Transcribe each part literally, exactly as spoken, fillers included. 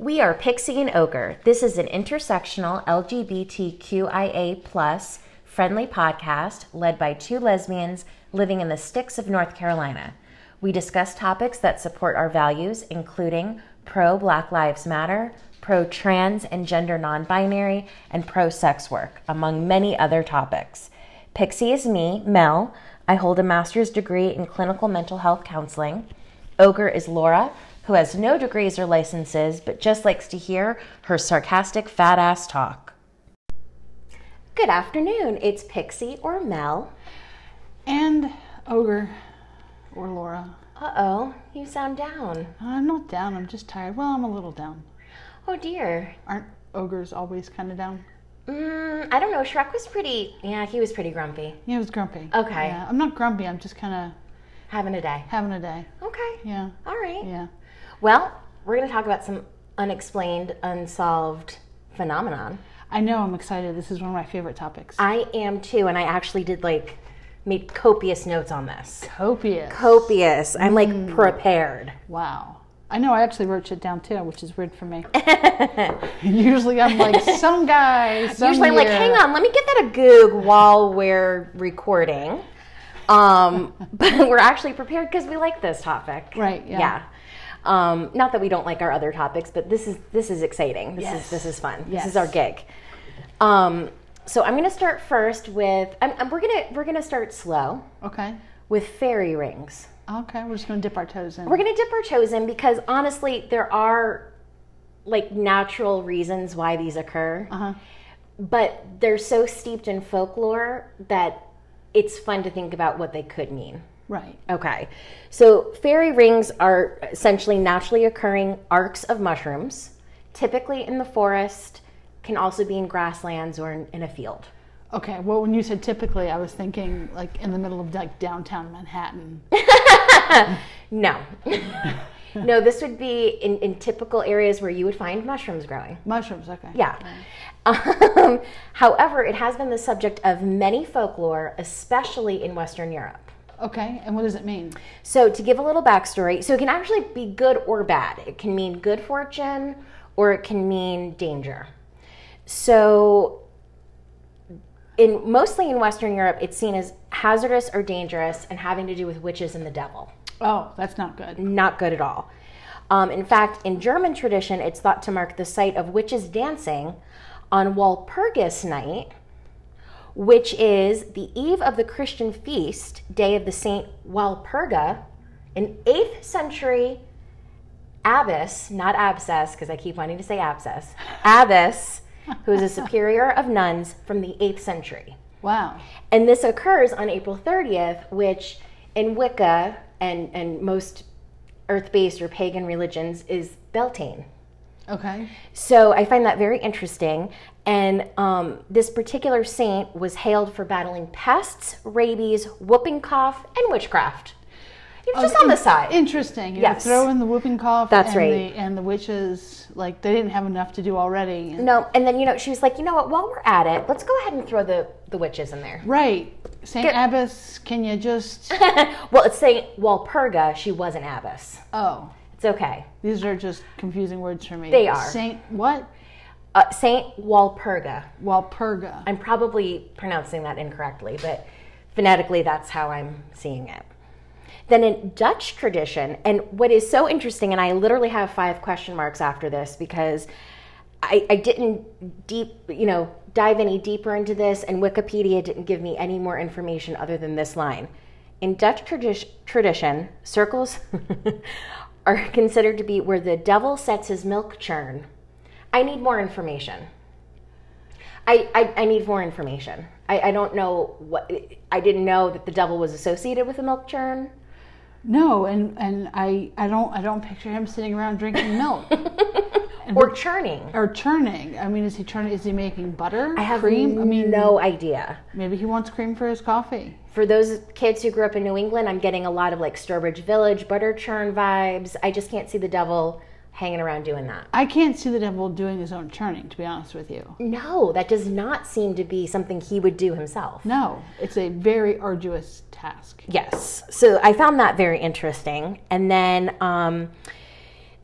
We are Pixie and Ogre. This is an intersectional L G B T Q I A plus friendly podcast led by two lesbians living in the sticks of North Carolina. We discuss topics that support our values, including pro-Black Lives Matter, pro-trans and gender non-binary, and pro-sex work, among many other topics. Pixie is me, Mel. I hold a master's degree in clinical mental health counseling. Ogre is Laura, who has no degrees or licenses, but just likes to hear her sarcastic fat ass talk. Good afternoon. It's Pixie or Mel. And Ogre or Laura. Uh-oh, you sound down. I'm not down, I'm just tired. Well, I'm a little down. Oh dear. Aren't ogres always kind of down? Mm, I don't know. Shrek was pretty, yeah, he was pretty grumpy. Yeah, he was grumpy. Okay. Yeah, I'm not grumpy, I'm just kind of... Having a day. Having a day. Okay. Yeah. All right. Yeah. Well, we're going to talk about some unexplained, unsolved phenomenon. I know. I'm excited. This is one of my favorite topics. I am too. And I actually did like made copious notes on this. Copious. Copious. I'm like mm. prepared. Wow. I know. I actually wrote shit down too, which is weird for me. Usually I'm like some guy. Some Usually I'm year. like, hang on, let me get that a Goog while we're recording. Um, but we're actually prepared because we like this topic. Right. Yeah. yeah. Um, not that we don't like our other topics, but this is this is exciting. This yes. is this is fun. Yes. This is our gig. Um, so I'm going to start first with I'm, I'm, we're gonna we're gonna start slow. Okay. With fairy rings. Okay. We're just gonna dip our toes in. We're gonna dip our toes in because honestly, there are like natural reasons why these occur, uh-huh. but they're so steeped in folklore that it's fun to think about what they could mean. Right. Okay. So fairy rings are essentially naturally occurring arcs of mushrooms, typically in the forest, can also be in grasslands or in, in a field. Okay. Well, when you said typically, I was thinking like in the middle of like downtown Manhattan. No. No, this would be in, in typical areas where you would find mushrooms growing. Mushrooms. Okay. Yeah. Right. Um, however, it has been the subject of many folklore, especially in Western Europe. Okay, and what does it mean? So to give a little backstory, so it can actually be good or bad. It can mean good fortune or it can mean danger. So in mostly in Western Europe, it's seen as hazardous or dangerous and having to do with witches and the devil. Oh, that's not good. Not good at all. Um, in fact, in German tradition, it's thought to mark the site of witches dancing on Walpurgis night, which is the eve of the Christian feast, day of the Saint Walpurga, an eighth century abbess, not abscess, because I keep wanting to say abscess, abbess, who is a superior of nuns from the eighth century. Wow. And this occurs on April thirtieth, which in Wicca and, and most earth-based or pagan religions is Beltane. Okay. So I find that very interesting. And um, this particular saint was hailed for battling pests, rabies, whooping cough, and witchcraft. It was oh, just on the side. Interesting. You yes. Throw in the whooping cough. That's and right. The, and the witches, like, they didn't have enough to do already. And no. And then, you know, she was like, you know what, while we're at it, let's go ahead and throw the, the witches in there. Right. Saint Get... Abbess, can you just... Well, it's Saint Walpurga. She was an abbess. Oh. It's okay. These are just confusing words for me. They are. Saint what? Uh, Saint Walpurga. Walpurga. I'm probably pronouncing that incorrectly, but phonetically that's how I'm seeing it. Then in Dutch tradition, and what is so interesting, and I literally have five question marks after this because I, I didn't deep, you know, dive any deeper into this, and Wikipedia didn't give me any more information other than this line. In Dutch tradi- tradition, circles... are considered to be where the devil sets his milk churn. I need more information. I, I, I need more information. I, I don't know what, I didn't know that the devil was associated with a milk churn. No, and, and I, I don't I don't picture him sitting around drinking milk. or churning. Or churning. I mean, is he churning, is he making butter? I have cream? I mean, no idea. Maybe he wants cream for his coffee. For those kids who grew up in New England, I'm getting a lot of like Sturbridge Village, butter churn vibes. I just can't see the devil hanging around doing that. I can't see the devil doing his own churning, to be honest with you. No, that does not seem to be something he would do himself. No, it's a very arduous task. Yes, so I found that very interesting. And then um,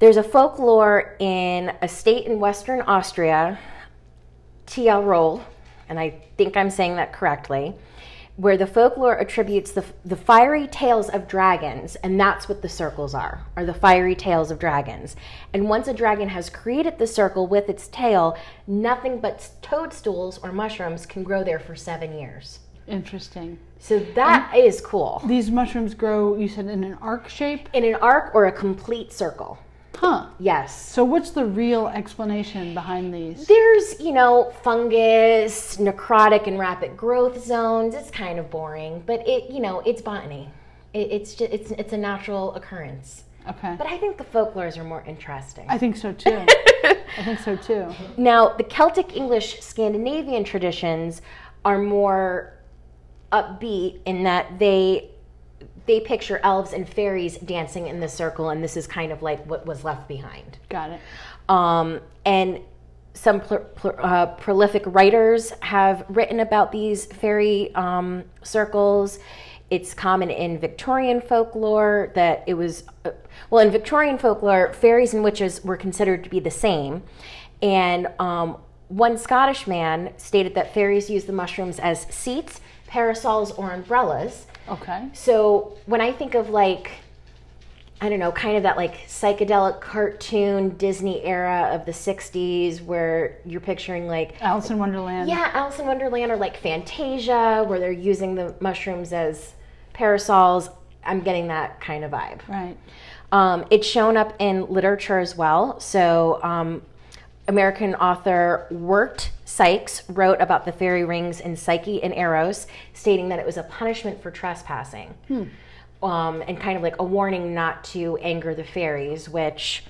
There's a folklore in a state in Western Austria, Tyrol, and I think I'm saying that correctly, where the folklore attributes the, the fiery tails of dragons, and that's what the circles are, are the fiery tails of dragons. And once a dragon has created the circle with its tail, nothing but toadstools or mushrooms can grow there for seven years. Interesting. So that and is cool. These mushrooms grow, you said, in an arc shape? In an arc or a complete circle. Huh. Yes. So what's the real explanation behind these? There's, you know, fungus, necrotic and rapid growth zones. It's kind of boring, but it, you know, it's botany. It, it's just, it's, it's a natural occurrence. Okay. But I think the folklores are more interesting. I think so too. I think so too. Now, the Celtic, English, Scandinavian traditions are more upbeat in that they they picture elves and fairies dancing in the circle, and this is kind of like what was left behind. Got it. Um, and some pl- pl- uh, prolific writers have written about these fairy um, circles. It's common in Victorian folklore that it was, uh, well, in Victorian folklore, fairies and witches were considered to be the same. And um, one Scottish man stated that fairies used the mushrooms as seats, parasols, or umbrellas. Okay. So when I think of like, I don't know, kind of that like psychedelic cartoon Disney era of the sixties where you're picturing like... Alice in Wonderland. Yeah, Alice in Wonderland or like Fantasia where they're using the mushrooms as parasols. I'm getting that kind of vibe. Right. Um, it's shown up in literature as well. So um, American author Wirt Sykes wrote about the fairy rings in Psyche and Eros, stating that it was a punishment for trespassing, hmm. um, and kind of like a warning not to anger the fairies, which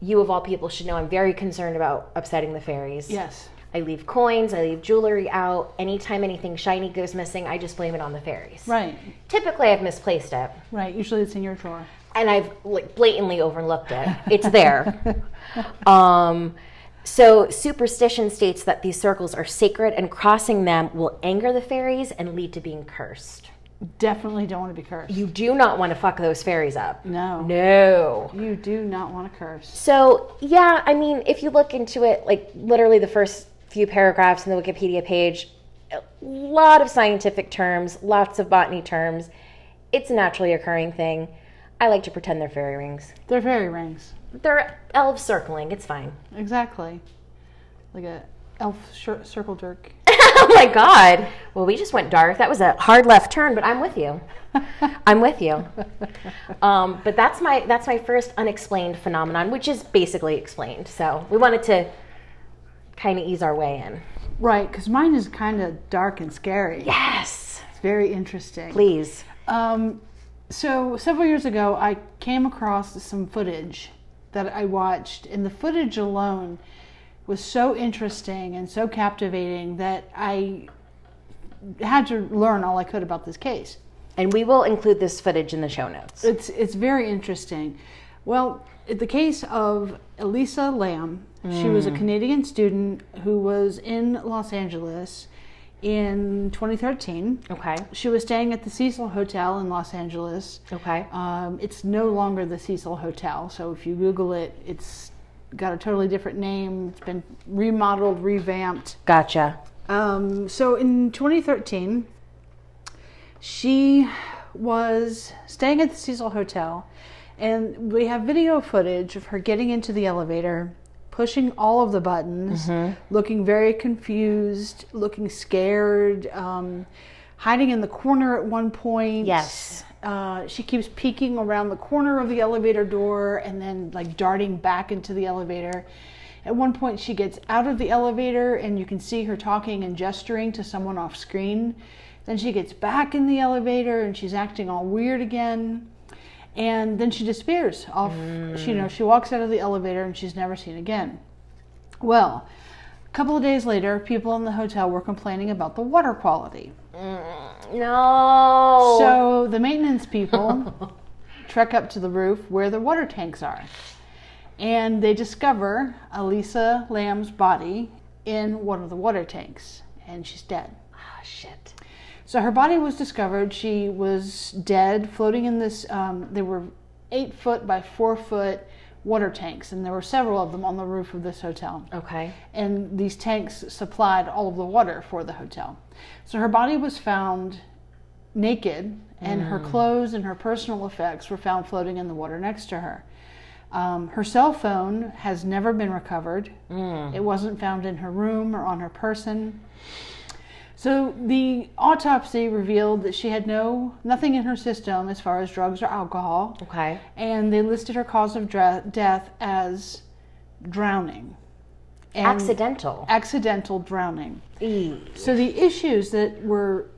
you of all people should know I'm very concerned about upsetting the fairies. Yes. I leave coins, I leave jewelry out. Anytime anything shiny goes missing, I just blame it on the fairies. Right. Typically, I've misplaced it. Right. Usually it's in your drawer. And I've like blatantly overlooked it. It's there. um... So superstition states that these circles are sacred and crossing them will anger the fairies and lead to being cursed. Definitely don't want to be cursed. You do not want to fuck those fairies up. No. No. You do not want to curse. So, yeah, I mean, if you look into it, like literally the first few paragraphs in the Wikipedia page, a lot of scientific terms, lots of botany terms. It's a naturally occurring thing. I like to pretend they're fairy rings. They're fairy rings. They're elves circling. It's fine. Exactly. Like a elf shir- circle jerk. Oh, my God. Well, we just went dark. That was a hard left turn, but I'm with you. I'm with you. Um, but that's my that's my first unexplained phenomenon, which is basically explained. So we wanted to kind of ease our way in. Right, because mine is kind of dark and scary. Yes. It's very interesting. Please. Um, so several years ago, I came across some footage that I watched, and the footage alone was so interesting and so captivating that I had to learn all I could about this case. And we will include this footage in the show notes. It's it's very interesting. Well, the case of Elisa Lam, mm. she was a Canadian student who was in Los Angeles in twenty thirteen. Okay. She was staying at the Cecil Hotel in Los Angeles. Okay. Um, it's no longer the Cecil Hotel, so if you Google it, it's got a totally different name. It's been remodeled, revamped. Gotcha. Um, so in twenty thirteen, she was staying at the Cecil Hotel, and we have video footage of her getting into the elevator, pushing all of the buttons, mm-hmm. looking very confused, looking scared, um, hiding in the corner at one point. Yes. Uh, she keeps peeking around the corner of the elevator door and then like darting back into the elevator. At one point she gets out of the elevator and you can see her talking and gesturing to someone off screen. Then she gets back in the elevator and she's acting all weird again. And then she disappears off, mm. she, you know, she walks out of the elevator and she's never seen again. Well, a couple of days later, people in the hotel were complaining about the water quality. Mm. No. So the maintenance people trek up to the roof where the water tanks are. And they discover Elisa Lam's body in one of the water tanks. And she's dead. Ah, oh, shit. So her body was discovered. She was dead, floating in this, um, they were eight foot by four foot water tanks, and there were several of them on the roof of this hotel. Okay. And these tanks supplied all of the water for the hotel. So her body was found naked, and mm. her clothes and her personal effects were found floating in the water next to her. Um, her cell phone has never been recovered. Mm. It wasn't found in her room or on her person. So the autopsy revealed that she had no nothing in her system as far as drugs or alcohol. Okay. And they listed her cause of death as drowning. And accidental. Accidental drowning. Ew. So the issues that were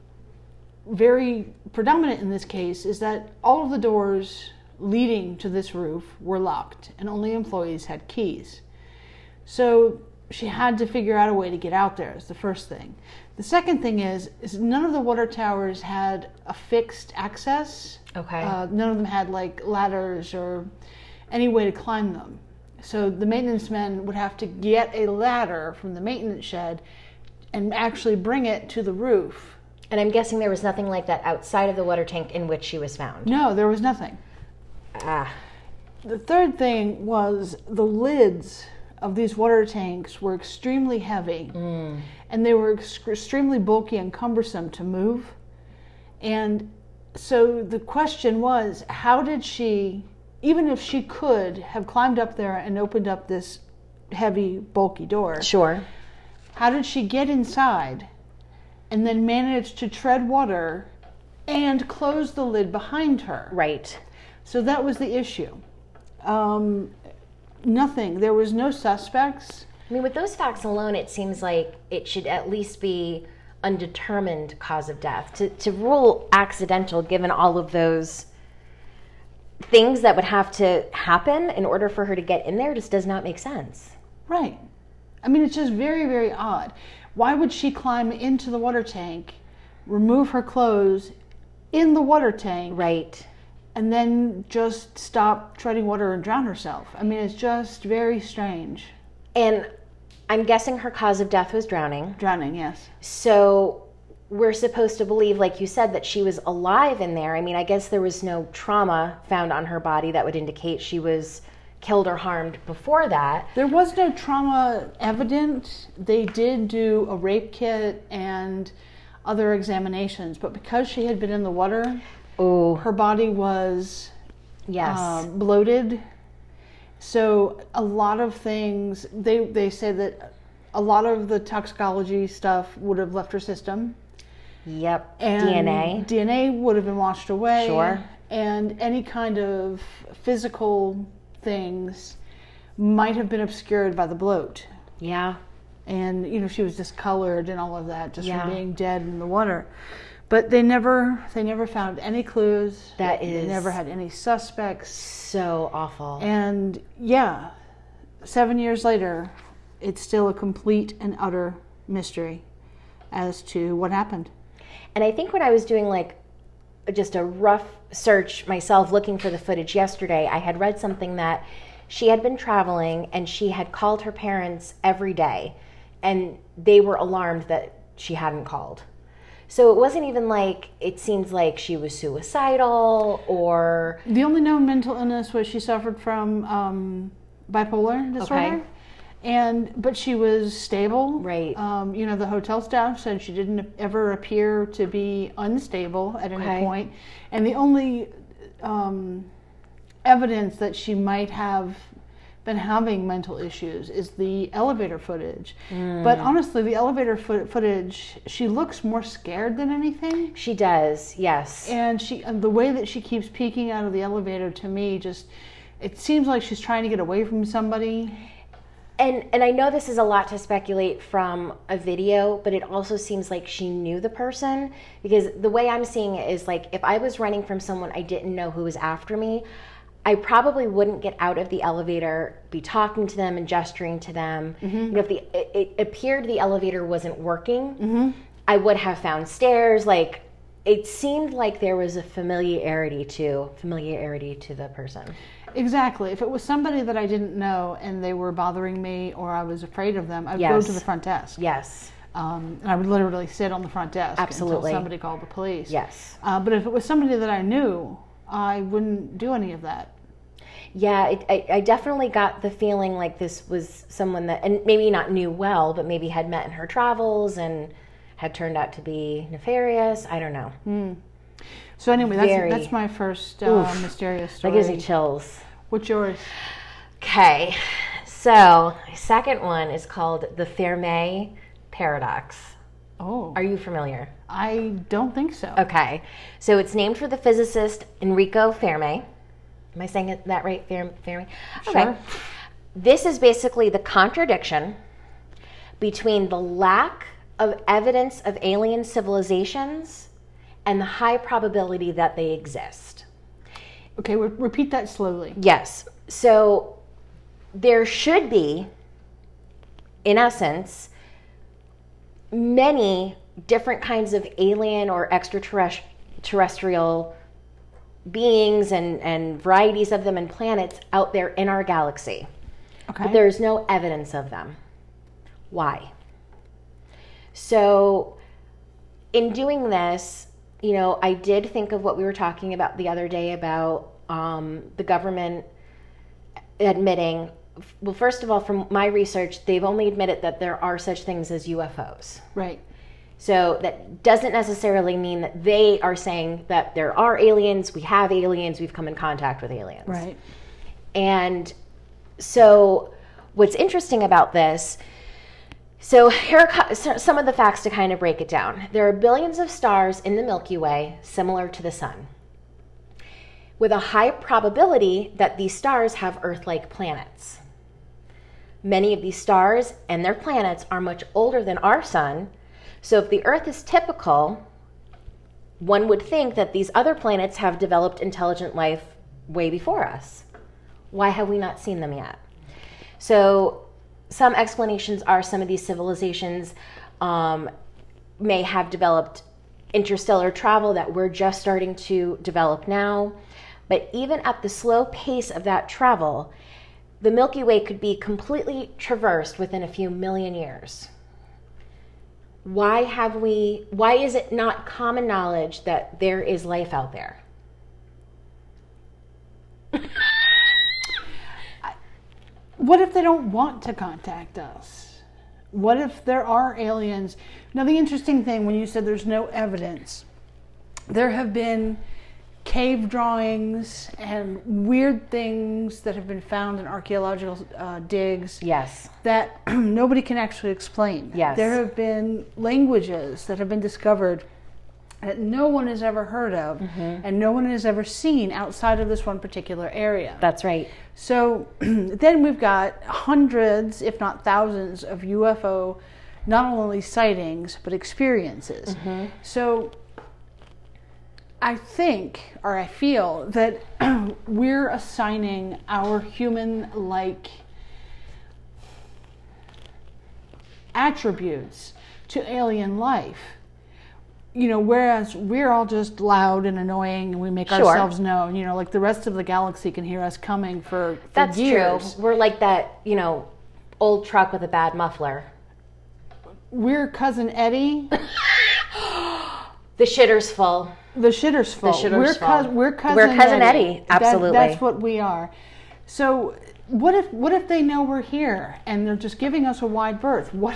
very predominant in this case is that all of the doors leading to this roof were locked, and only employees had keys. So she had to figure out a way to get out there, is the first thing. The second thing is, is none of the water towers had a fixed access. Okay. Uh, none of them had like ladders or any way to climb them. So the maintenance men would have to get a ladder from the maintenance shed and actually bring it to the roof. And I'm guessing there was nothing like that outside of the water tank in which she was found. No, there was nothing. Ah. The third thing was the lids of these water tanks were extremely heavy, mm. and they were ex extremely bulky and cumbersome to move. And so the question was, how did she, even if she could have climbed up there and opened up this heavy, bulky door, sure, how did she get inside and then manage to tread water and close the lid behind her? Right. So that was the issue. Um, nothing. There was no suspects. I mean, with those facts alone, it seems like it should at least be undetermined cause of death. To, to rule accidental, given all of those things that would have to happen in order for her to get in there, just does not make sense. Right. I mean, it's just very, very odd. Why would she climb into the water tank, remove her clothes in the water tank? Right. And then just stop treading water and drown herself. I mean, it's just very strange. And I'm guessing her cause of death was drowning. Drowning, yes. So we're supposed to believe, like you said, that she was alive in there. I mean, I guess there was no trauma found on her body that would indicate she was killed or harmed before that. There was no trauma evident. They did do a rape kit and other examinations, but because she had been in the water... Oh. Her body was yes. uh, bloated. So a lot of things, they, they say that a lot of the toxicology stuff would have left her system. Yep, and D N A. D N A would have been washed away. Sure. And any kind of physical things might have been obscured by the bloat. Yeah. And, you know, she was discolored and all of that just yeah. from being dead in the water. But they never, they never found any clues. That is, they never had any suspects. So awful. And yeah, seven years later, it's still a complete and utter mystery as to what happened. And I think when I was doing like just a rough search myself, looking for the footage yesterday, I had read something that she had been traveling and she had called her parents every day, and they were alarmed that she hadn't called. So it wasn't even like, it seems like she was suicidal or... The only known mental illness was she suffered from um, bipolar disorder. Okay. And, but she was stable. Right. Um, you know, the hotel staff said she didn't ever appear to be unstable at any okay. point. And the only um, evidence that she might have been having mental issues is the elevator footage. Mm. But honestly, the elevator fo footage, she looks more scared than anything. She does, yes. And she, and the way that she keeps peeking out of the elevator, to me, just, it seems like she's trying to get away from somebody. And, and I know this is a lot to speculate from a video, but it also seems like she knew the person, because the way I'm seeing it is like, if I was running from someone I didn't know who was after me, I probably wouldn't get out of the elevator, be talking to them and gesturing to them. Mm-hmm. You know, if the, it, it appeared the elevator wasn't working, mm-hmm. I would have found stairs. Like, it seemed like there was a familiarity to familiarity to the person. Exactly. If it was somebody that I didn't know and they were bothering me or I was afraid of them, I'd yes. go to the front desk. Yes. Um, and I would literally sit on the front desk Absolutely. until somebody called the police. Yes. Uh, but if it was somebody that I knew, I wouldn't do any of that. yeah, it, I, I definitely got the feeling like this was someone that, and maybe not knew well, but maybe had met in her travels and had turned out to be nefarious. I don't know. Mm. So anyway, Very, that's, that's my first uh, oof, mysterious story. That gives me chills. What's yours? Okay, so my second one is called the Fermi paradox. Oh. Are you familiar? I don't think so. Okay. So it's named for the physicist Enrico Fermi. Am I saying that right, Fermi? Okay. Sure. This is basically the contradiction between the lack of evidence of alien civilizations and the high probability that they exist. Okay, re- repeat that slowly. Yes. So there should be, in essence, many different kinds of alien or extraterrestrial beings and, and varieties of them and planets out there in our galaxy. Okay. But there's no evidence of them. Why? So in doing this, you know, I did think of what we were talking about the other day about um, the government admitting, well, first of all, from my research, they've only admitted that there are such things as U F Os. Right. So that doesn't necessarily mean that they are saying that there are aliens, we have aliens, we've come in contact with aliens. Right. And so what's interesting about this, so here are some of the facts to kind of break it down. There are billions of stars in the Milky Way similar to the sun, with a high probability that these stars have Earth-like planets. Many of these stars and their planets are much older than our sun, so if the Earth is typical, one would think that these other planets have developed intelligent life way before us. Why have we not seen them yet? So some explanations are some of these civilizations um, may have developed interstellar travel that we're just starting to develop now. But even at the slow pace of that travel, the Milky Way could be completely traversed within a few million years. Why have we, why is it not common knowledge that there is life out there? What if they don't want to contact us? What if there are aliens? Now, the interesting thing when you said there's no evidence, there have been cave drawings and weird things that have been found in archaeological uh, digs. Yes. That nobody can actually explain. Yes. There have been languages that have been discovered that no one has ever heard of, mm-hmm. and no one has ever seen outside of this one particular area. That's right. So then we've got hundreds, if not thousands, of U F O, not only sightings, but experiences. Mm-hmm. So I think, or I feel, that we're assigning our human-like attributes to alien life. You know, whereas we're all just loud and annoying and we make sure. ourselves known, you know, like the rest of the galaxy can hear us coming for, for That's years. That's true. We're like that, you know, old truck with a bad muffler. We're Cousin Eddie. The shitter's full. The shitter's full. The shitter's we're full. Cous- we're cousin. We're cousin Eddie. Eddie. Absolutely. That, that's what we are. So, what if what if they know we're here and they're just giving us a wide berth? What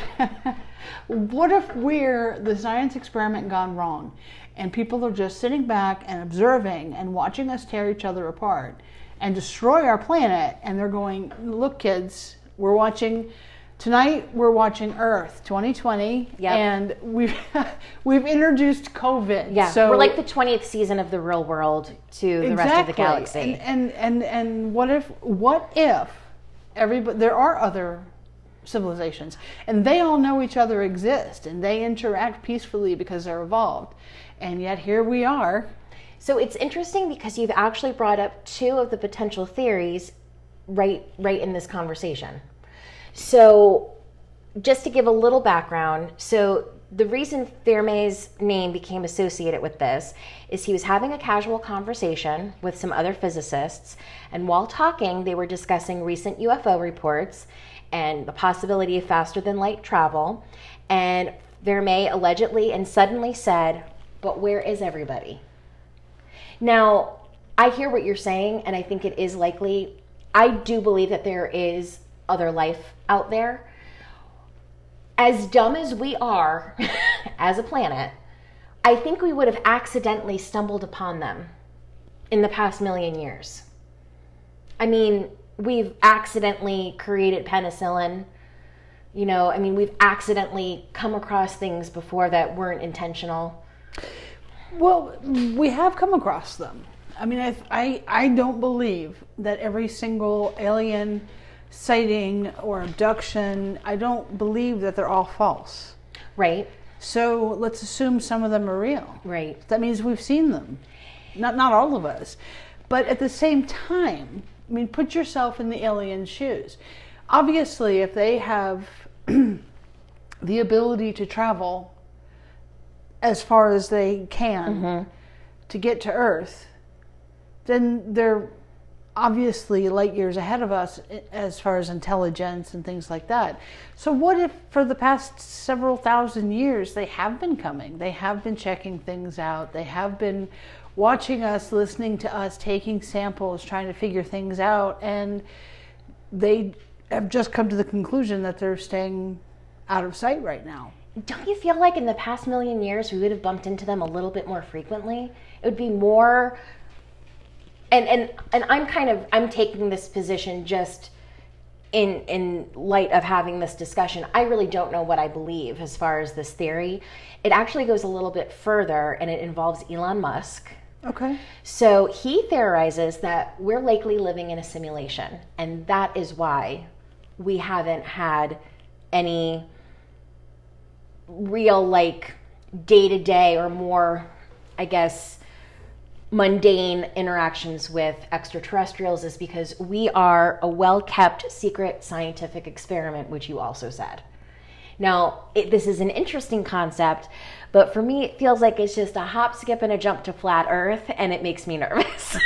what if we're the science experiment gone wrong, and people are just sitting back and observing and watching us tear each other apart and destroy our planet? And they're going, "Look, kids, we're watching." Tonight we're watching Earth twenty twenty, yep. and we've we've introduced COVID. Yeah, so we're like the twentieth season of The Real World to the exactly. rest of the galaxy. And, and and and what if what if everybody there are other civilizations and they all know each other exist and they interact peacefully because they're evolved, and yet here we are. So it's interesting because you've actually brought up two of the potential theories right right in this conversation. So just to give a little background, so the reason Fermi's name became associated with this is he was having a casual conversation with some other physicists, and while talking, they were discussing recent U F O reports and the possibility of faster-than-light travel, and Fermi allegedly and suddenly said, "But where is everybody?" Now, I hear what you're saying, and I think it is likely I do believe that there is other life out there. As dumb as we are as a planet, I think we would have accidentally stumbled upon them in the past million years. I mean, we've accidentally created penicillin. You know, I mean, we've accidentally come across things before that weren't intentional. Well, we have come across them. I mean, I I, I don't believe that every single alien sighting or abduction, I don't believe that they're all false. Right. So let's assume some of them are real. Right. That means we've seen them. Not not all of us. But at the same time, I mean, put yourself in the alien's shoes. Obviously, if they have the ability to travel as far as they can mm-hmm. to get to Earth, then they're obviously light years ahead of us as far as intelligence and things like that. So what if for the past several thousand years they have been coming? They have been checking things out. They have been watching us, listening to us, taking samples, trying to figure things out, and they have just come to the conclusion that they're staying out of sight right now. Don't you feel like in the past million years we would have bumped into them a little bit more frequently? It would be more, and and and I'm kind of I'm taking this position just in in light of having this discussion. I really don't know what I believe as far as this theory. It actually goes a little bit further, and it involves Elon Musk. Okay. So he theorizes that we're likely living in a simulation, and that is why we haven't had any real, like, day-to-day or more, I guess, mundane interactions with extraterrestrials, is because we are a well-kept secret scientific experiment, which you also said. Now, it, this is an interesting concept, but for me, it feels like it's just a hop, skip, and a jump to flat Earth, and it makes me nervous.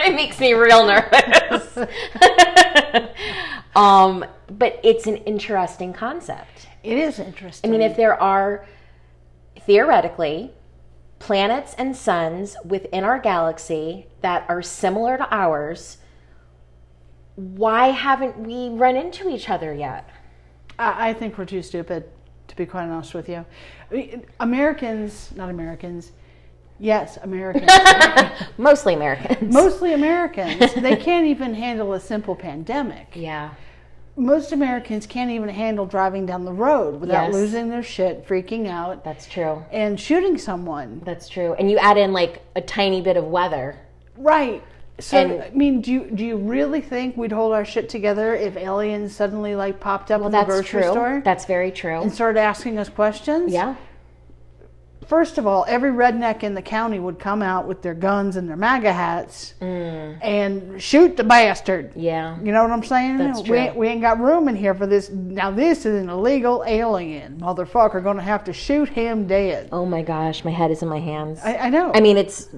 It makes me real nervous. um, but it's an interesting concept. It is interesting. I mean, if there are, theoretically, planets and suns within our galaxy that are similar to ours, why haven't we run into each other yet? I think we're too stupid, to be quite honest with you. I mean, Americans, not Americans, yes, Americans. Mostly Americans. Mostly Americans. They can't even handle a simple pandemic. Yeah. Most Americans can't even handle driving down the road without yes. losing their shit, freaking out. That's true. And shooting someone. That's true. And you add in like a tiny bit of weather. Right. So, and, I mean, do you, do you really think we'd hold our shit together if aliens suddenly, like, popped up well, in the grocery true. store? That's very true. And started asking us questions? Yeah. First of all, every redneck in the county would come out with their guns and their MAGA hats mm. and shoot the bastard. Yeah. You know what I'm saying? That's true. We, we ain't got room in here for this. Now, this is an illegal alien. Motherfucker, gonna have to shoot him dead. Oh, my gosh. My head is in my hands. I, I know. I mean, it's...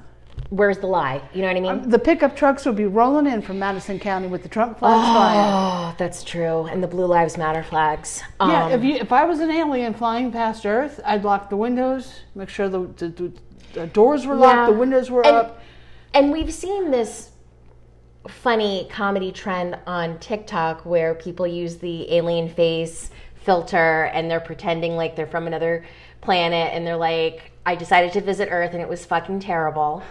Where's the lie? You know what I mean? Um, the pickup trucks would be rolling in from Madison County with the Trump flags oh, flying. Oh, that's true. And the Blue Lives Matter flags. Um, yeah, if you, if I was an alien flying past Earth, I'd lock the windows, make sure the, the, the doors were locked, yeah. the windows were and, up. And we've seen this funny comedy trend on TikTok where people use the alien face filter and they're pretending like they're from another planet and they're like, I decided to visit Earth and it was fucking terrible.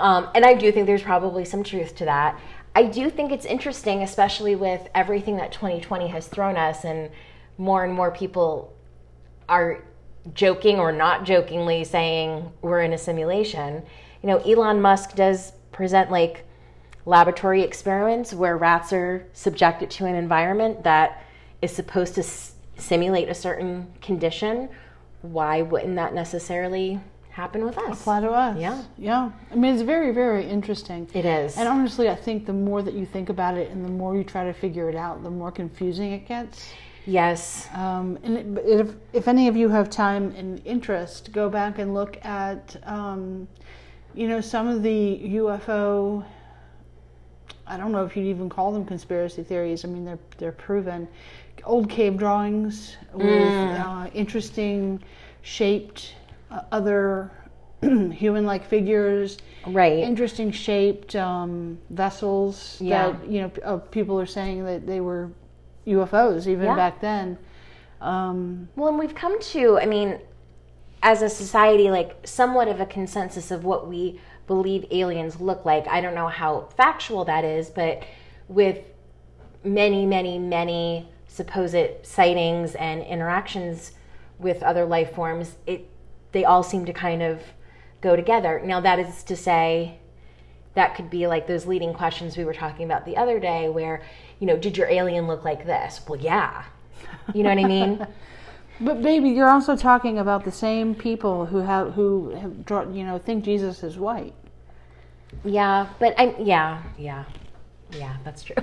Um, and I do think there's probably some truth to that. I do think it's interesting, especially with everything that twenty twenty has thrown us, and more and more people are joking or not jokingly saying we're in a simulation. You know, Elon Musk does present like laboratory experiments where rats are subjected to an environment that is supposed to s- simulate a certain condition. Why wouldn't that necessarily happen with us? Apply to us. Yeah. Yeah. I mean, it's very, very interesting. It is. And honestly, I think the more that you think about it and the more you try to figure it out, the more confusing it gets. Yes. Um, and if, if any of you have time and interest, go back and look at, um, you know, some of the U F O, I don't know if you'd even call them conspiracy theories. I mean, they're they're proven. Old cave drawings with mm. uh, interesting shaped uh, other human-like figures, right? Interesting shaped um, vessels yeah. that you know uh, people are saying that they were U F Os even yeah. back then. Um, well, and we've come to, I mean, as a society, like somewhat of a consensus of what we believe aliens look like. I don't know how factual that is, but with many, many, many supposed sightings and interactions with other life forms, it they all seem to kind of go together. Now, that is to say, that could be like those leading questions we were talking about the other day where, you know, did your alien look like this? Well, yeah. You know what I mean? But baby, you're also talking about the same people who have who have drawn, you know, think Jesus is white. Yeah, but I yeah, yeah. Yeah, that's true.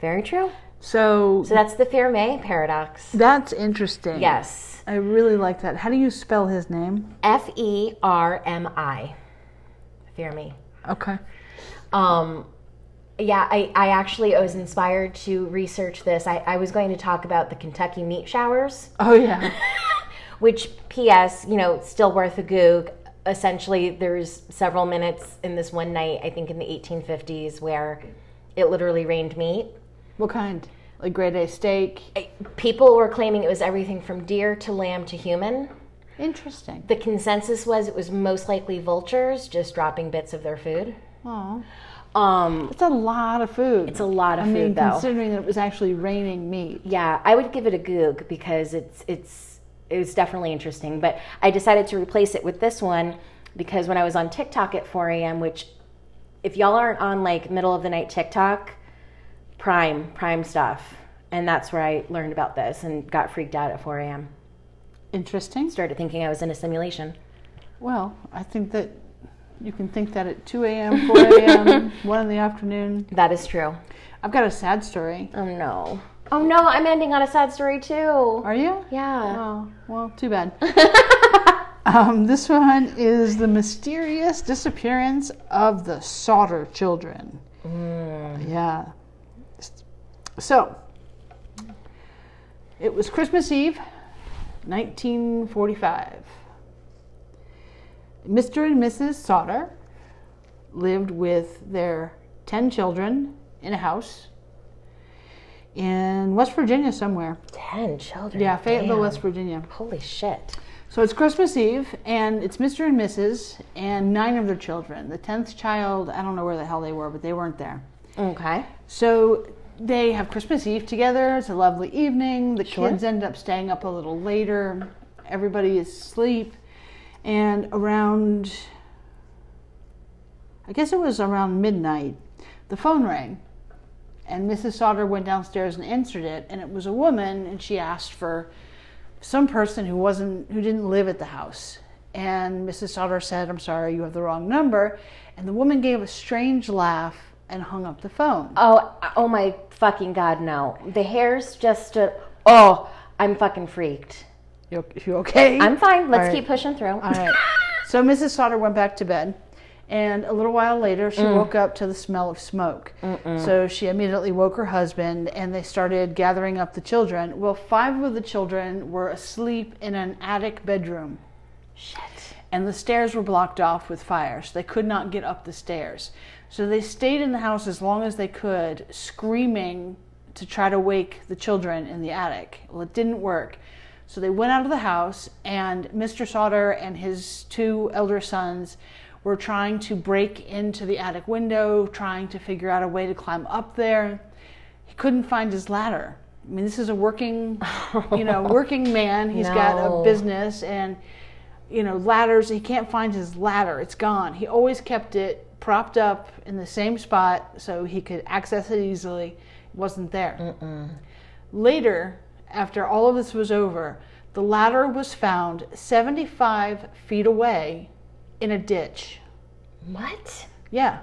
Very true. So So that's the Fermi paradox. That's interesting. Yes. I really like that. How do you spell his name? F E R M I. Fermi. Okay. Um Yeah, I, I actually I was inspired to research this. I, I was going to talk about the Kentucky meat showers. Oh, yeah. Which, P S, you know, still worth a goog. Essentially, there's several minutes in this one night, I think in the eighteen fifties, where it literally rained meat. What kind? Like grade A steak? I, people were claiming it was everything from deer to lamb to human. Interesting. The consensus was it was most likely vultures just dropping bits of their food. Aw. Um, it's a lot of food. It's a lot of I food, mean, though. Considering that it was actually raining meat. Yeah, I would give it a goog because it's it's it was definitely interesting. But I decided to replace it with this one because when I was on TikTok at four a.m., which if y'all aren't on like middle of the night TikTok, prime prime stuff, and that's where I learned about this and got freaked out at four a.m. Interesting. Started thinking I was in a simulation. Well, I think that. You can think that at two a.m., four a.m., one in the afternoon. That is true. I've got a sad story. Oh, no. Oh, no, I'm ending on a sad story, too. Are you? Yeah. Oh, well, too bad. um, this one is the mysterious disappearance of the Sodder children. Mm. Yeah. So, it was Christmas Eve, nineteen forty-five. Mister and Missus Sodder lived with their ten children in a house in West Virginia somewhere. Ten children? Yeah, Fayetteville, West Virginia. Holy shit. So it's Christmas Eve, and it's Mister and Missus and nine of their children. The tenth child, I don't know where the hell they were, but they weren't there. Okay. So they have Christmas Eve together. It's a lovely evening. The sure. kids end up staying up a little later. Everybody is asleep. And around, I guess it was around midnight, the phone rang. And Missus Sodder went downstairs and answered it. And it was a woman, and she asked for some person who wasn't, who didn't live at the house. And Missus Sodder said, "I'm sorry, you have the wrong number." And the woman gave a strange laugh and hung up the phone. Oh, oh my fucking God, no. The hairs just stood, oh, I'm fucking freaked. You okay? I'm fine. Let's right. keep pushing through. All right. So Missus Sodder went back to bed, and a little while later, she mm. woke up to the smell of smoke. Mm-mm. So she immediately woke her husband, and they started gathering up the children. Well, five of the children were asleep in an attic bedroom. Shit. And the stairs were blocked off with fire, so they could not get up the stairs. So they stayed in the house as long as they could, screaming to try to wake the children in the attic. Well, it didn't work. So they went out of the house, and Mister Sodder and his two elder sons were trying to break into the attic window, trying to figure out a way to climb up there. He couldn't find his ladder. I mean, this is a working, you know, working man. He's no. got a business and, you know, ladders. He can't find his ladder. It's gone. He always kept it propped up in the same spot so he could access it easily. It wasn't there. Mm-mm. Later, after all of this was over, the ladder was found seventy-five feet away in a ditch. What? Yeah.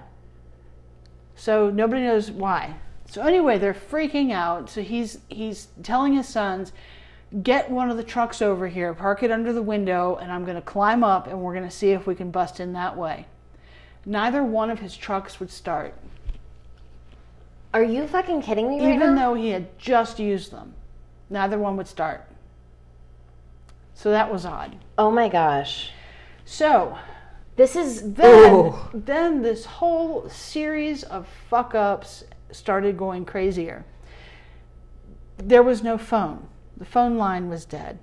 So nobody knows why. So anyway, they're freaking out. So he's he's telling his sons, "Get one of the trucks over here, park it under the window, and I'm going to climb up, and we're going to see if we can bust in that way." Neither one of his trucks would start. Are you fucking kidding me right now? Even though he had just used them. Neither one would start. So that was odd. Oh my gosh. So this is then oh. then this whole series of fuck ups started going crazier. There was no phone. The phone line was dead.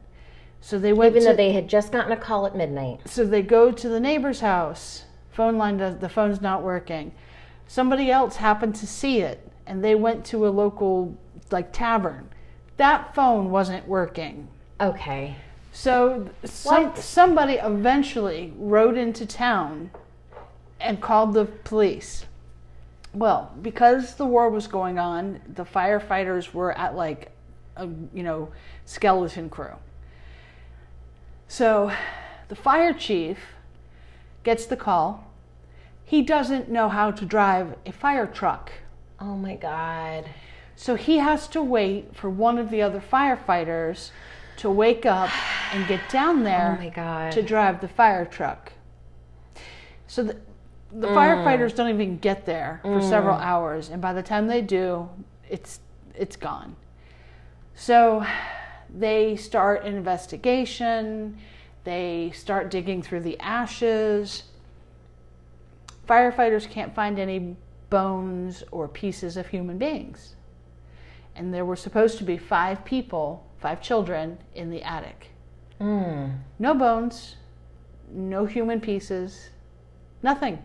So they went even to, though they had just gotten a call at midnight. So they go to the neighbor's house. Phone line does, the phone's not working. Somebody else happened to see it, and they went to a local like tavern. That phone wasn't working. Okay. So some, somebody eventually rode into town and called the police. Well, because the war was going on, the firefighters were at like a, you know, skeleton crew. So the fire chief gets the call. He doesn't know how to drive a fire truck. Oh my God. So he has to wait for one of the other firefighters to wake up and get down there oh my God. to drive the fire truck. So the, the mm. firefighters don't even get there for mm. several hours. And by the time they do, it's it's gone. So they start an investigation. They start digging through the ashes. Firefighters can't find any bones or pieces of human beings. And there were supposed to be five people, five children, in the attic. Mm. No bones, no human pieces, nothing.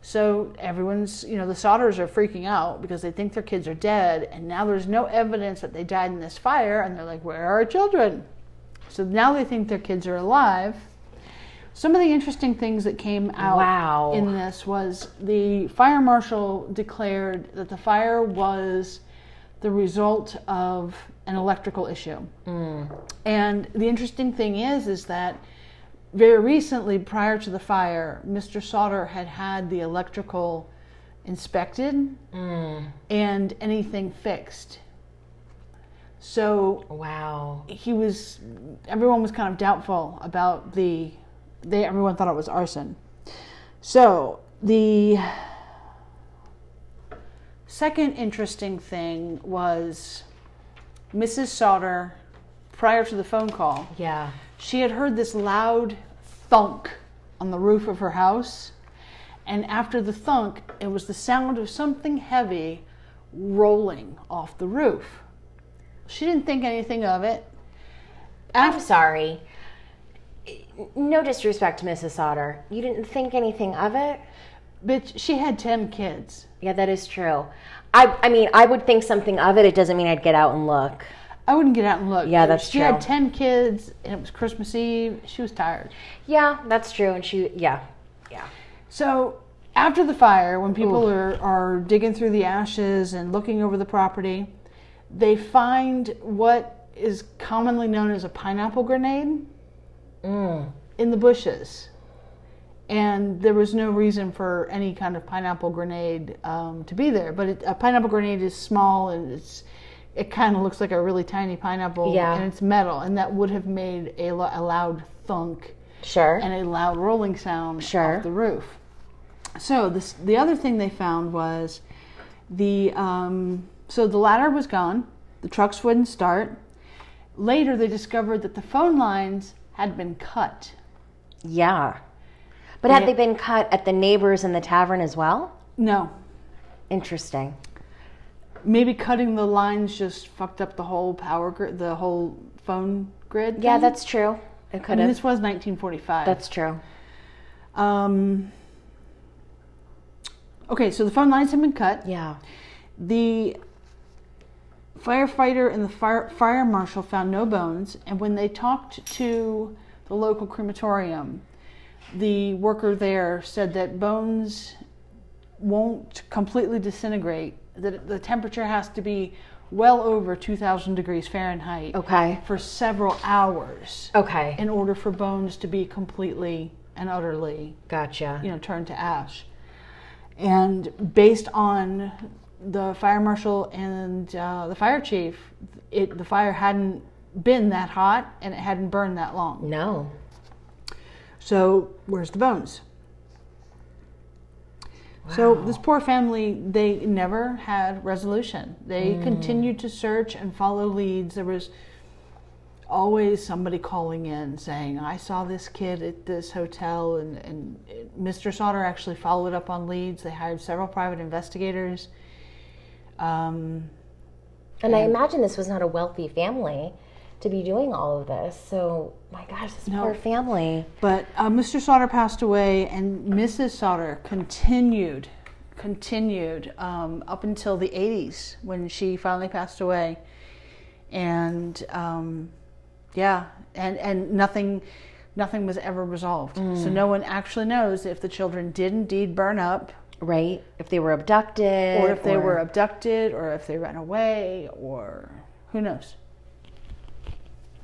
So everyone's, you know, the Sodders are freaking out because they think their kids are dead, and now there's no evidence that they died in this fire, and they're like, where are our children? So now they think their kids are alive. Some of the interesting things that came out wow. in this was the fire marshal declared that the fire was the result of an electrical issue. Mm. And the interesting thing is, is that very recently, prior to the fire, Mister Sodder had had the electrical inspected mm. and anything fixed. So wow, he was. Everyone was kind of doubtful about the. They everyone thought it was arson. So the second interesting thing was Missus Sodder, prior to the phone call. Yeah. She had heard this loud thunk on the roof of her house, and after the thunk, it was the sound of something heavy rolling off the roof. She didn't think anything of it. After- I'm sorry. No disrespect to Missus Sodder. You didn't think anything of it? Bitch, she had ten kids. Yeah, that is true. I I mean, I would think something of it. It doesn't mean I'd get out and look. I wouldn't get out and look. Yeah, that's she true. She had ten kids, and it was Christmas Eve. She was tired. Yeah, that's true. And she, yeah, yeah. So after the fire, when people are, are digging through the ashes and looking over the property, they find what is commonly known as a pineapple grenade mm. in the bushes. And there was no reason for any kind of pineapple grenade um, to be there. But it, a pineapple grenade is small, and it's... it kind of looks like a really tiny pineapple, yeah. and it's metal, and that would have made a, lo- a loud thunk sure. and a loud rolling sound sure. off the roof. So this, the other thing they found was the, um, so the ladder was gone, the trucks wouldn't start. Later they discovered that the phone lines had been cut. Yeah. But and had it, they been cut at the neighbors and the tavern as well? No. Interesting. Maybe cutting the lines just fucked up the whole power grid, the whole phone grid. Yeah, thing. That's true. It could I mean, have. This was nineteen forty-five. That's true. Um, okay, so the phone lines have been cut. Yeah. The firefighter and the fire, fire marshal found no bones, and when they talked to the local crematorium, the worker there said that bones won't completely disintegrate. That the temperature has to be well over two thousand degrees Fahrenheit okay. for several hours okay. in order for bones to be completely and utterly gotcha. you know, turned to ash. And based on the fire marshal and uh, the fire chief, it, the fire hadn't been that hot and it hadn't burned that long. No. So where's the bones? Wow. So this poor family, they never had resolution. They mm. continued to search and follow leads. There was always somebody calling in saying, I saw this kid at this hotel, and, and Mister Sodder actually followed up on leads. They hired several private investigators. Um, and, and I imagine this was not a wealthy family to be doing all of this. So, my gosh, this no, poor family. But uh, Mister Sodder passed away, and Missus Sodder continued, continued um, up until the eighties when she finally passed away. And um, yeah, and, and nothing, nothing was ever resolved. Mm. So no one actually knows if the children did indeed burn up. Right. If they were abducted. Or if they or... were abducted, or if they ran away, or who knows.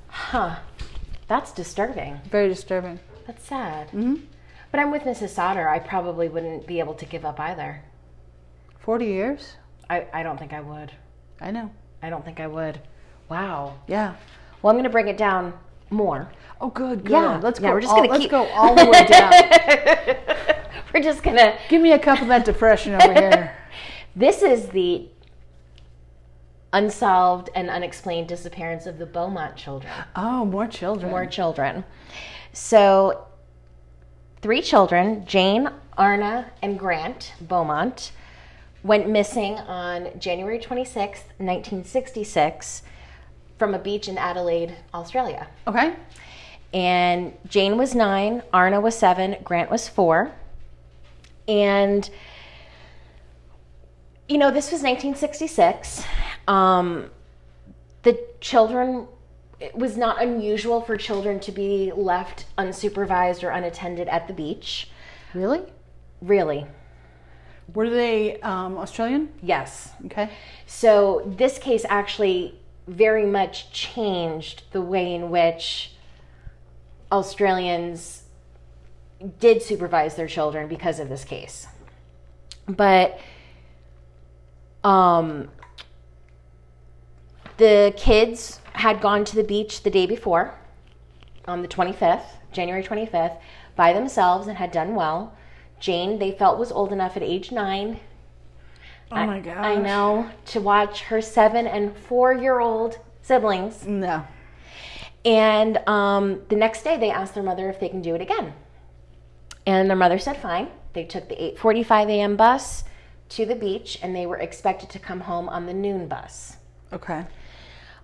Huh. That's disturbing. Very disturbing. That's sad. Mm-hmm. But I'm with Missus Sodder. I probably wouldn't be able to give up either. forty years? I, I don't think I would. I know. I don't think I would. Wow. Yeah. Well, I'm going to bring it down more. Oh, good, good. Yeah, let's go. Yeah, we're just all, gonna let's keep... go all the way down. We're just going to... Give me a cup of that depression over here. This is the unsolved and unexplained disappearance of the Beaumont children. Oh, more children. More children. So, three children, Jane, Arna, and Grant Beaumont, went missing on January twenty-sixth, nineteen sixty-six, from a beach in Adelaide, Australia. Okay. And Jane was nine, Arna was seven, Grant was four. And, you know, this was nineteen sixty-six. Um, the children, it was not unusual for children to be left unsupervised or unattended at the beach. Really? Really. Were they um, Australian? Yes. Okay. So this case actually very much changed the way in which Australians did supervise their children because of this case. But um, the kids had gone to the beach the day before, on the twenty-fifth, January twenty-fifth, by themselves and had done well. Jane, they felt, was old enough at age nine. Oh my gosh. I know, to watch her seven and four-year-old siblings. No. And um, the next day they asked their mother if they can do it again. And their mother said fine. They took the eight forty-five a m bus to the beach, and they were expected to come home on the noon bus. Okay.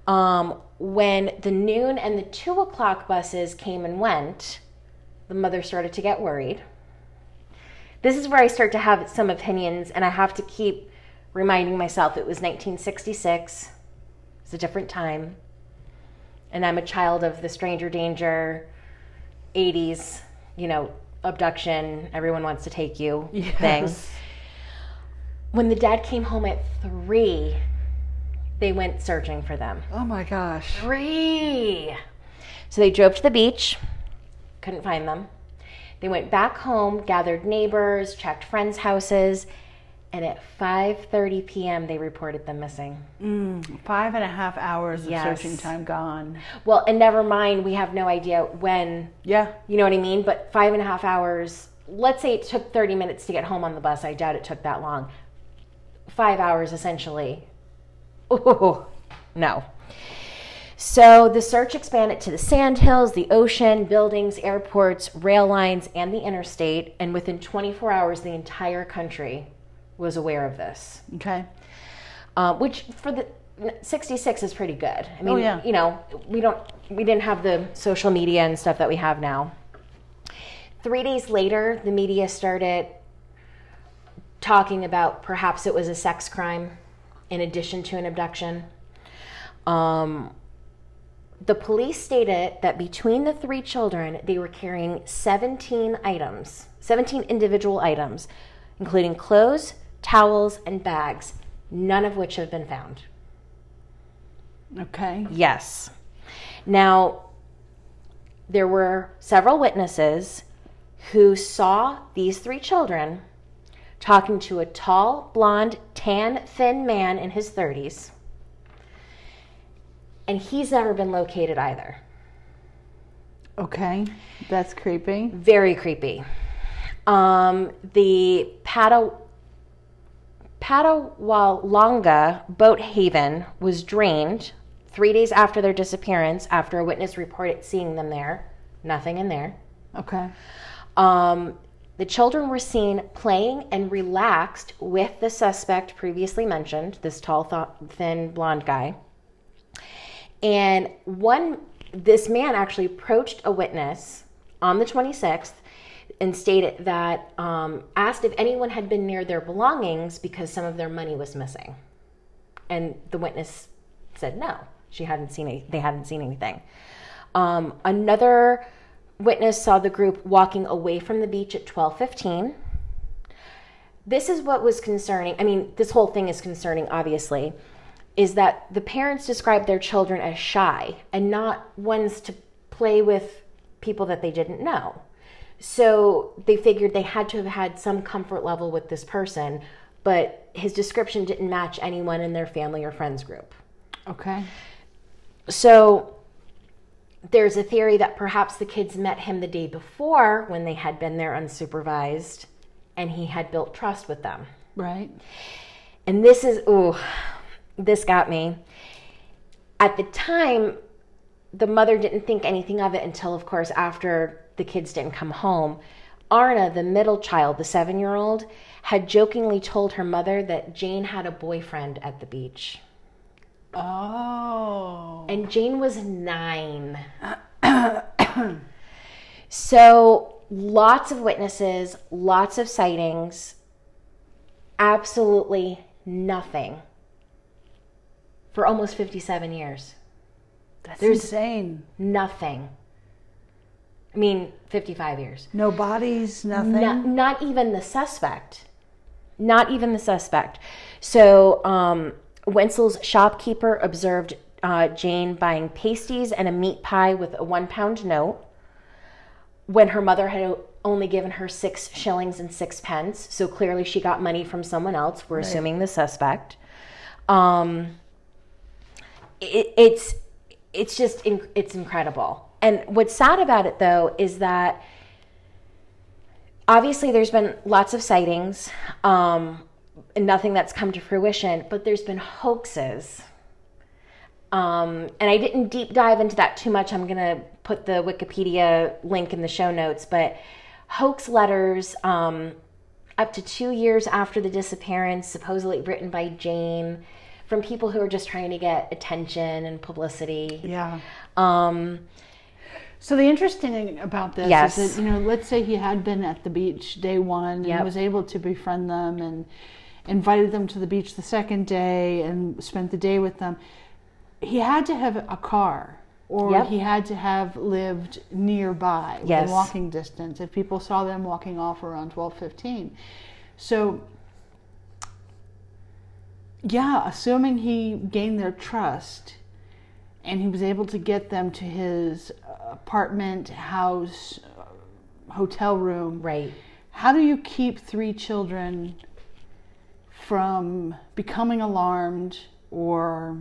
Um, when the noon and the two o'clock buses came and went, the mother started to get worried. This is where I start to have some opinions, and I have to keep reminding myself it was nineteen sixty-six. It's a different time. And I'm a child of the stranger danger, eighties, you know, abduction, everyone wants to take you yes. thing. When the dad came home at three, they went searching for them. Oh my gosh. Three. So they drove to the beach, couldn't find them. They went back home, gathered neighbors, checked friends' houses, and at five thirty p m they reported them missing. Mm, five and a half hours of yes. searching time gone. Well, and never mind, we have no idea when. Yeah. You know what I mean? But five and a half hours, let's say it took thirty minutes to get home on the bus. I doubt it took that long. Five hours, essentially. Oh, no. So the search expanded to the sand hills, the ocean, buildings, airports, rail lines, and the interstate. And within twenty-four hours, the entire country was aware of this. Okay. Uh, which for the sixty-six is pretty good. I mean, oh, yeah. you know, we don't, we didn't have the social media and stuff that we have now. Three days later, the media started talking about perhaps it was a sex crime in addition to an abduction. Um... The police stated that between the three children, they were carrying seventeen items, seventeen individual items, including clothes, towels, and bags, none of which have been found. Okay. Yes. Now, there were several witnesses who saw these three children talking to a tall, blonde, tan, thin man in his thirties. And he's never been located either. Okay, that's creepy. Very creepy. Um, the Pataw- Patawalonga boat haven was drained Three days after their disappearance, after a witness reported seeing them there, nothing in there. Okay. Um, the children were seen playing and relaxed with the suspect previously mentioned, this tall, th- thin, blonde guy. And one, this man actually approached a witness on the twenty-sixth and stated that, um, asked if anyone had been near their belongings because some of their money was missing. And the witness said no, she hadn't seen any, they hadn't seen anything. Um, another witness saw the group walking away from the beach at twelve fifteen. This is what was concerning. I mean, this whole thing is concerning, obviously, is that the parents described their children as shy and not ones to play with people that they didn't know. So they figured they had to have had some comfort level with this person, but his description didn't match anyone in their family or friends group. Okay. So there's a theory that perhaps the kids met him the day before when they had been there unsupervised, and he had built trust with them. Right. And this is, ooh, this got me. At the time, the mother didn't think anything of it until, of course, after the kids didn't come home. Arna, the middle child, the seven-year-old, had jokingly told her mother that Jane had a boyfriend at the beach. Oh. And Jane was nine. So lots of witnesses, lots of sightings, absolutely nothing for almost fifty-seven years. That's There's insane. Nothing. I mean, fifty-five years. No bodies, nothing? Not, not even the suspect. Not even the suspect. So, um... Wenzel's shopkeeper observed uh, Jane buying pasties and a meat pie with a one-pound note when her mother had only given her six shillings and six pence. So clearly she got money from someone else. We're right. assuming the suspect. Um, it, it's it's just inc- it's incredible. And what's sad about it, though, is that obviously there's been lots of sightings. Um, nothing that's come to fruition, but there's been hoaxes. Um, and I didn't deep dive into that too much. I'm going to put the Wikipedia link in the show notes, but hoax letters um, up to two years after the disappearance, supposedly written by Jane, from people who are just trying to get attention and publicity. Yeah. Um, so the interesting thing about this yes. is that, you know, let's say he had been at the beach day one and yep. was able to befriend them and invited them to the beach the second day and spent the day with them. He had to have a car or yep. he had to have lived nearby yes. within walking distance if people saw them walking off around twelve fifteen. So, yeah, assuming he gained their trust and he was able to get them to his apartment, house, hotel room. Right. How do you keep three children from becoming alarmed or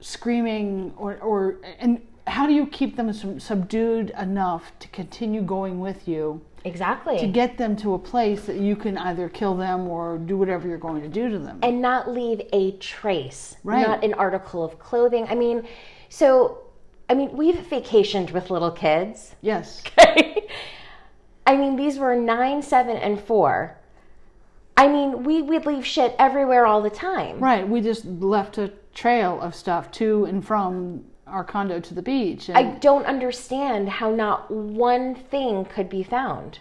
screaming or, or and how do you keep them subdued enough to continue going with you? Exactly. To get them to a place that you can either kill them or do whatever you're going to do to them. And not leave a trace. Right. Not an article of clothing. I mean, so, I mean, we've vacationed with little kids. Yes. Okay. I mean, these were nine, seven, and four. I mean, we would leave shit everywhere all the time. Right. We just left a trail of stuff to and from our condo to the beach. And I don't understand how not one thing could be found.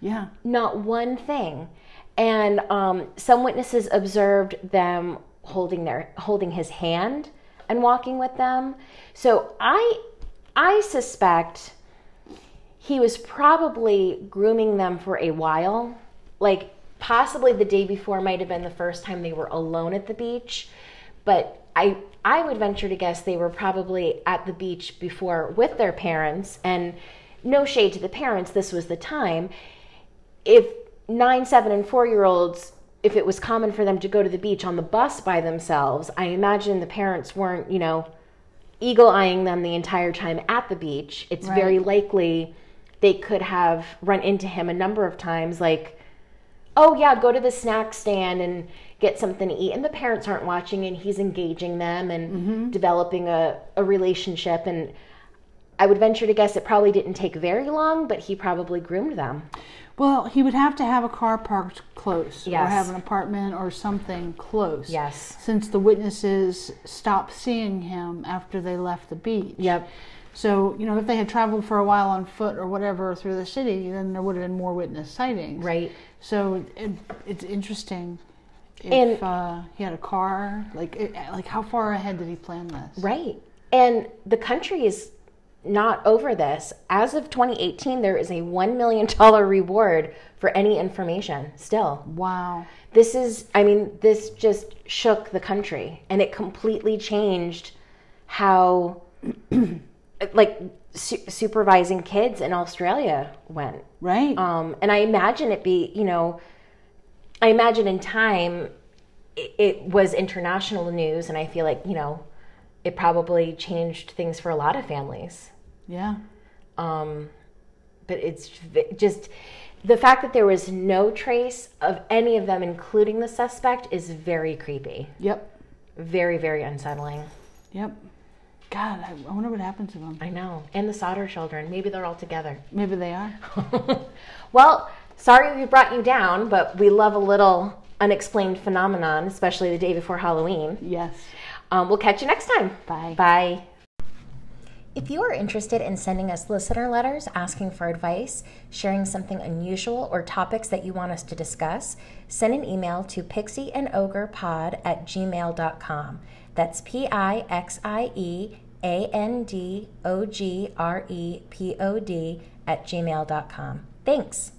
Yeah. Not one thing. And um, some witnesses observed them holding their holding his hand and walking with them. So I I suspect he was probably grooming them for a while. Like possibly the day before might have been the first time they were alone at the beach, but I I would venture to guess they were probably at the beach before with their parents, and no shade to the parents, this was the time. If nine, seven, and four-year-olds, if it was common for them to go to the beach on the bus by themselves, I imagine the parents weren't, you know, eagle-eyeing them the entire time at the beach. It's right. very likely they could have run into him a number of times, like, oh yeah, go to the snack stand and get something to eat, and the parents aren't watching, and he's engaging them and mm-hmm. developing a, a relationship. And I would venture to guess it probably didn't take very long, but he probably groomed them. Well, he would have to have a car parked close, yes. or have an apartment or something close. Yes. Since the witnesses stopped seeing him after they left the beach. Yep. So, you know, if they had traveled for a while on foot or whatever through the city, then there would have been more witness sightings. Right. So it, it's interesting if and, uh, he had a car. Like, it, like how far ahead did he plan this? Right. And the country is not over this. As of twenty eighteen, there is a one million dollars reward for any information still. Wow. This is, I mean, this just shook the country. And it completely changed how... like su- supervising kids in Australia went. Right. Um, and I imagine it be, you know, I imagine in time it, it was international news, and I feel like, you know, it probably changed things for a lot of families. Yeah. Um, but it's just, the fact that there was no trace of any of them, including the suspect, is very creepy. Yep. Very, very unsettling. Yep. God, I wonder what happened to them. I know. And the Sodder children. Maybe they're all together. Maybe they are. Well, sorry we brought you down, but we love a little unexplained phenomenon, especially the day before Halloween. Yes. Um, we'll catch you next time. Bye. Bye. If you are interested in sending us listener letters asking for advice, sharing something unusual, or topics that you want us to discuss, send an email to pixie and ogre pod at gmail dot com. That's P I X I E A N D O G R E P O D at gmail dot com. Thanks.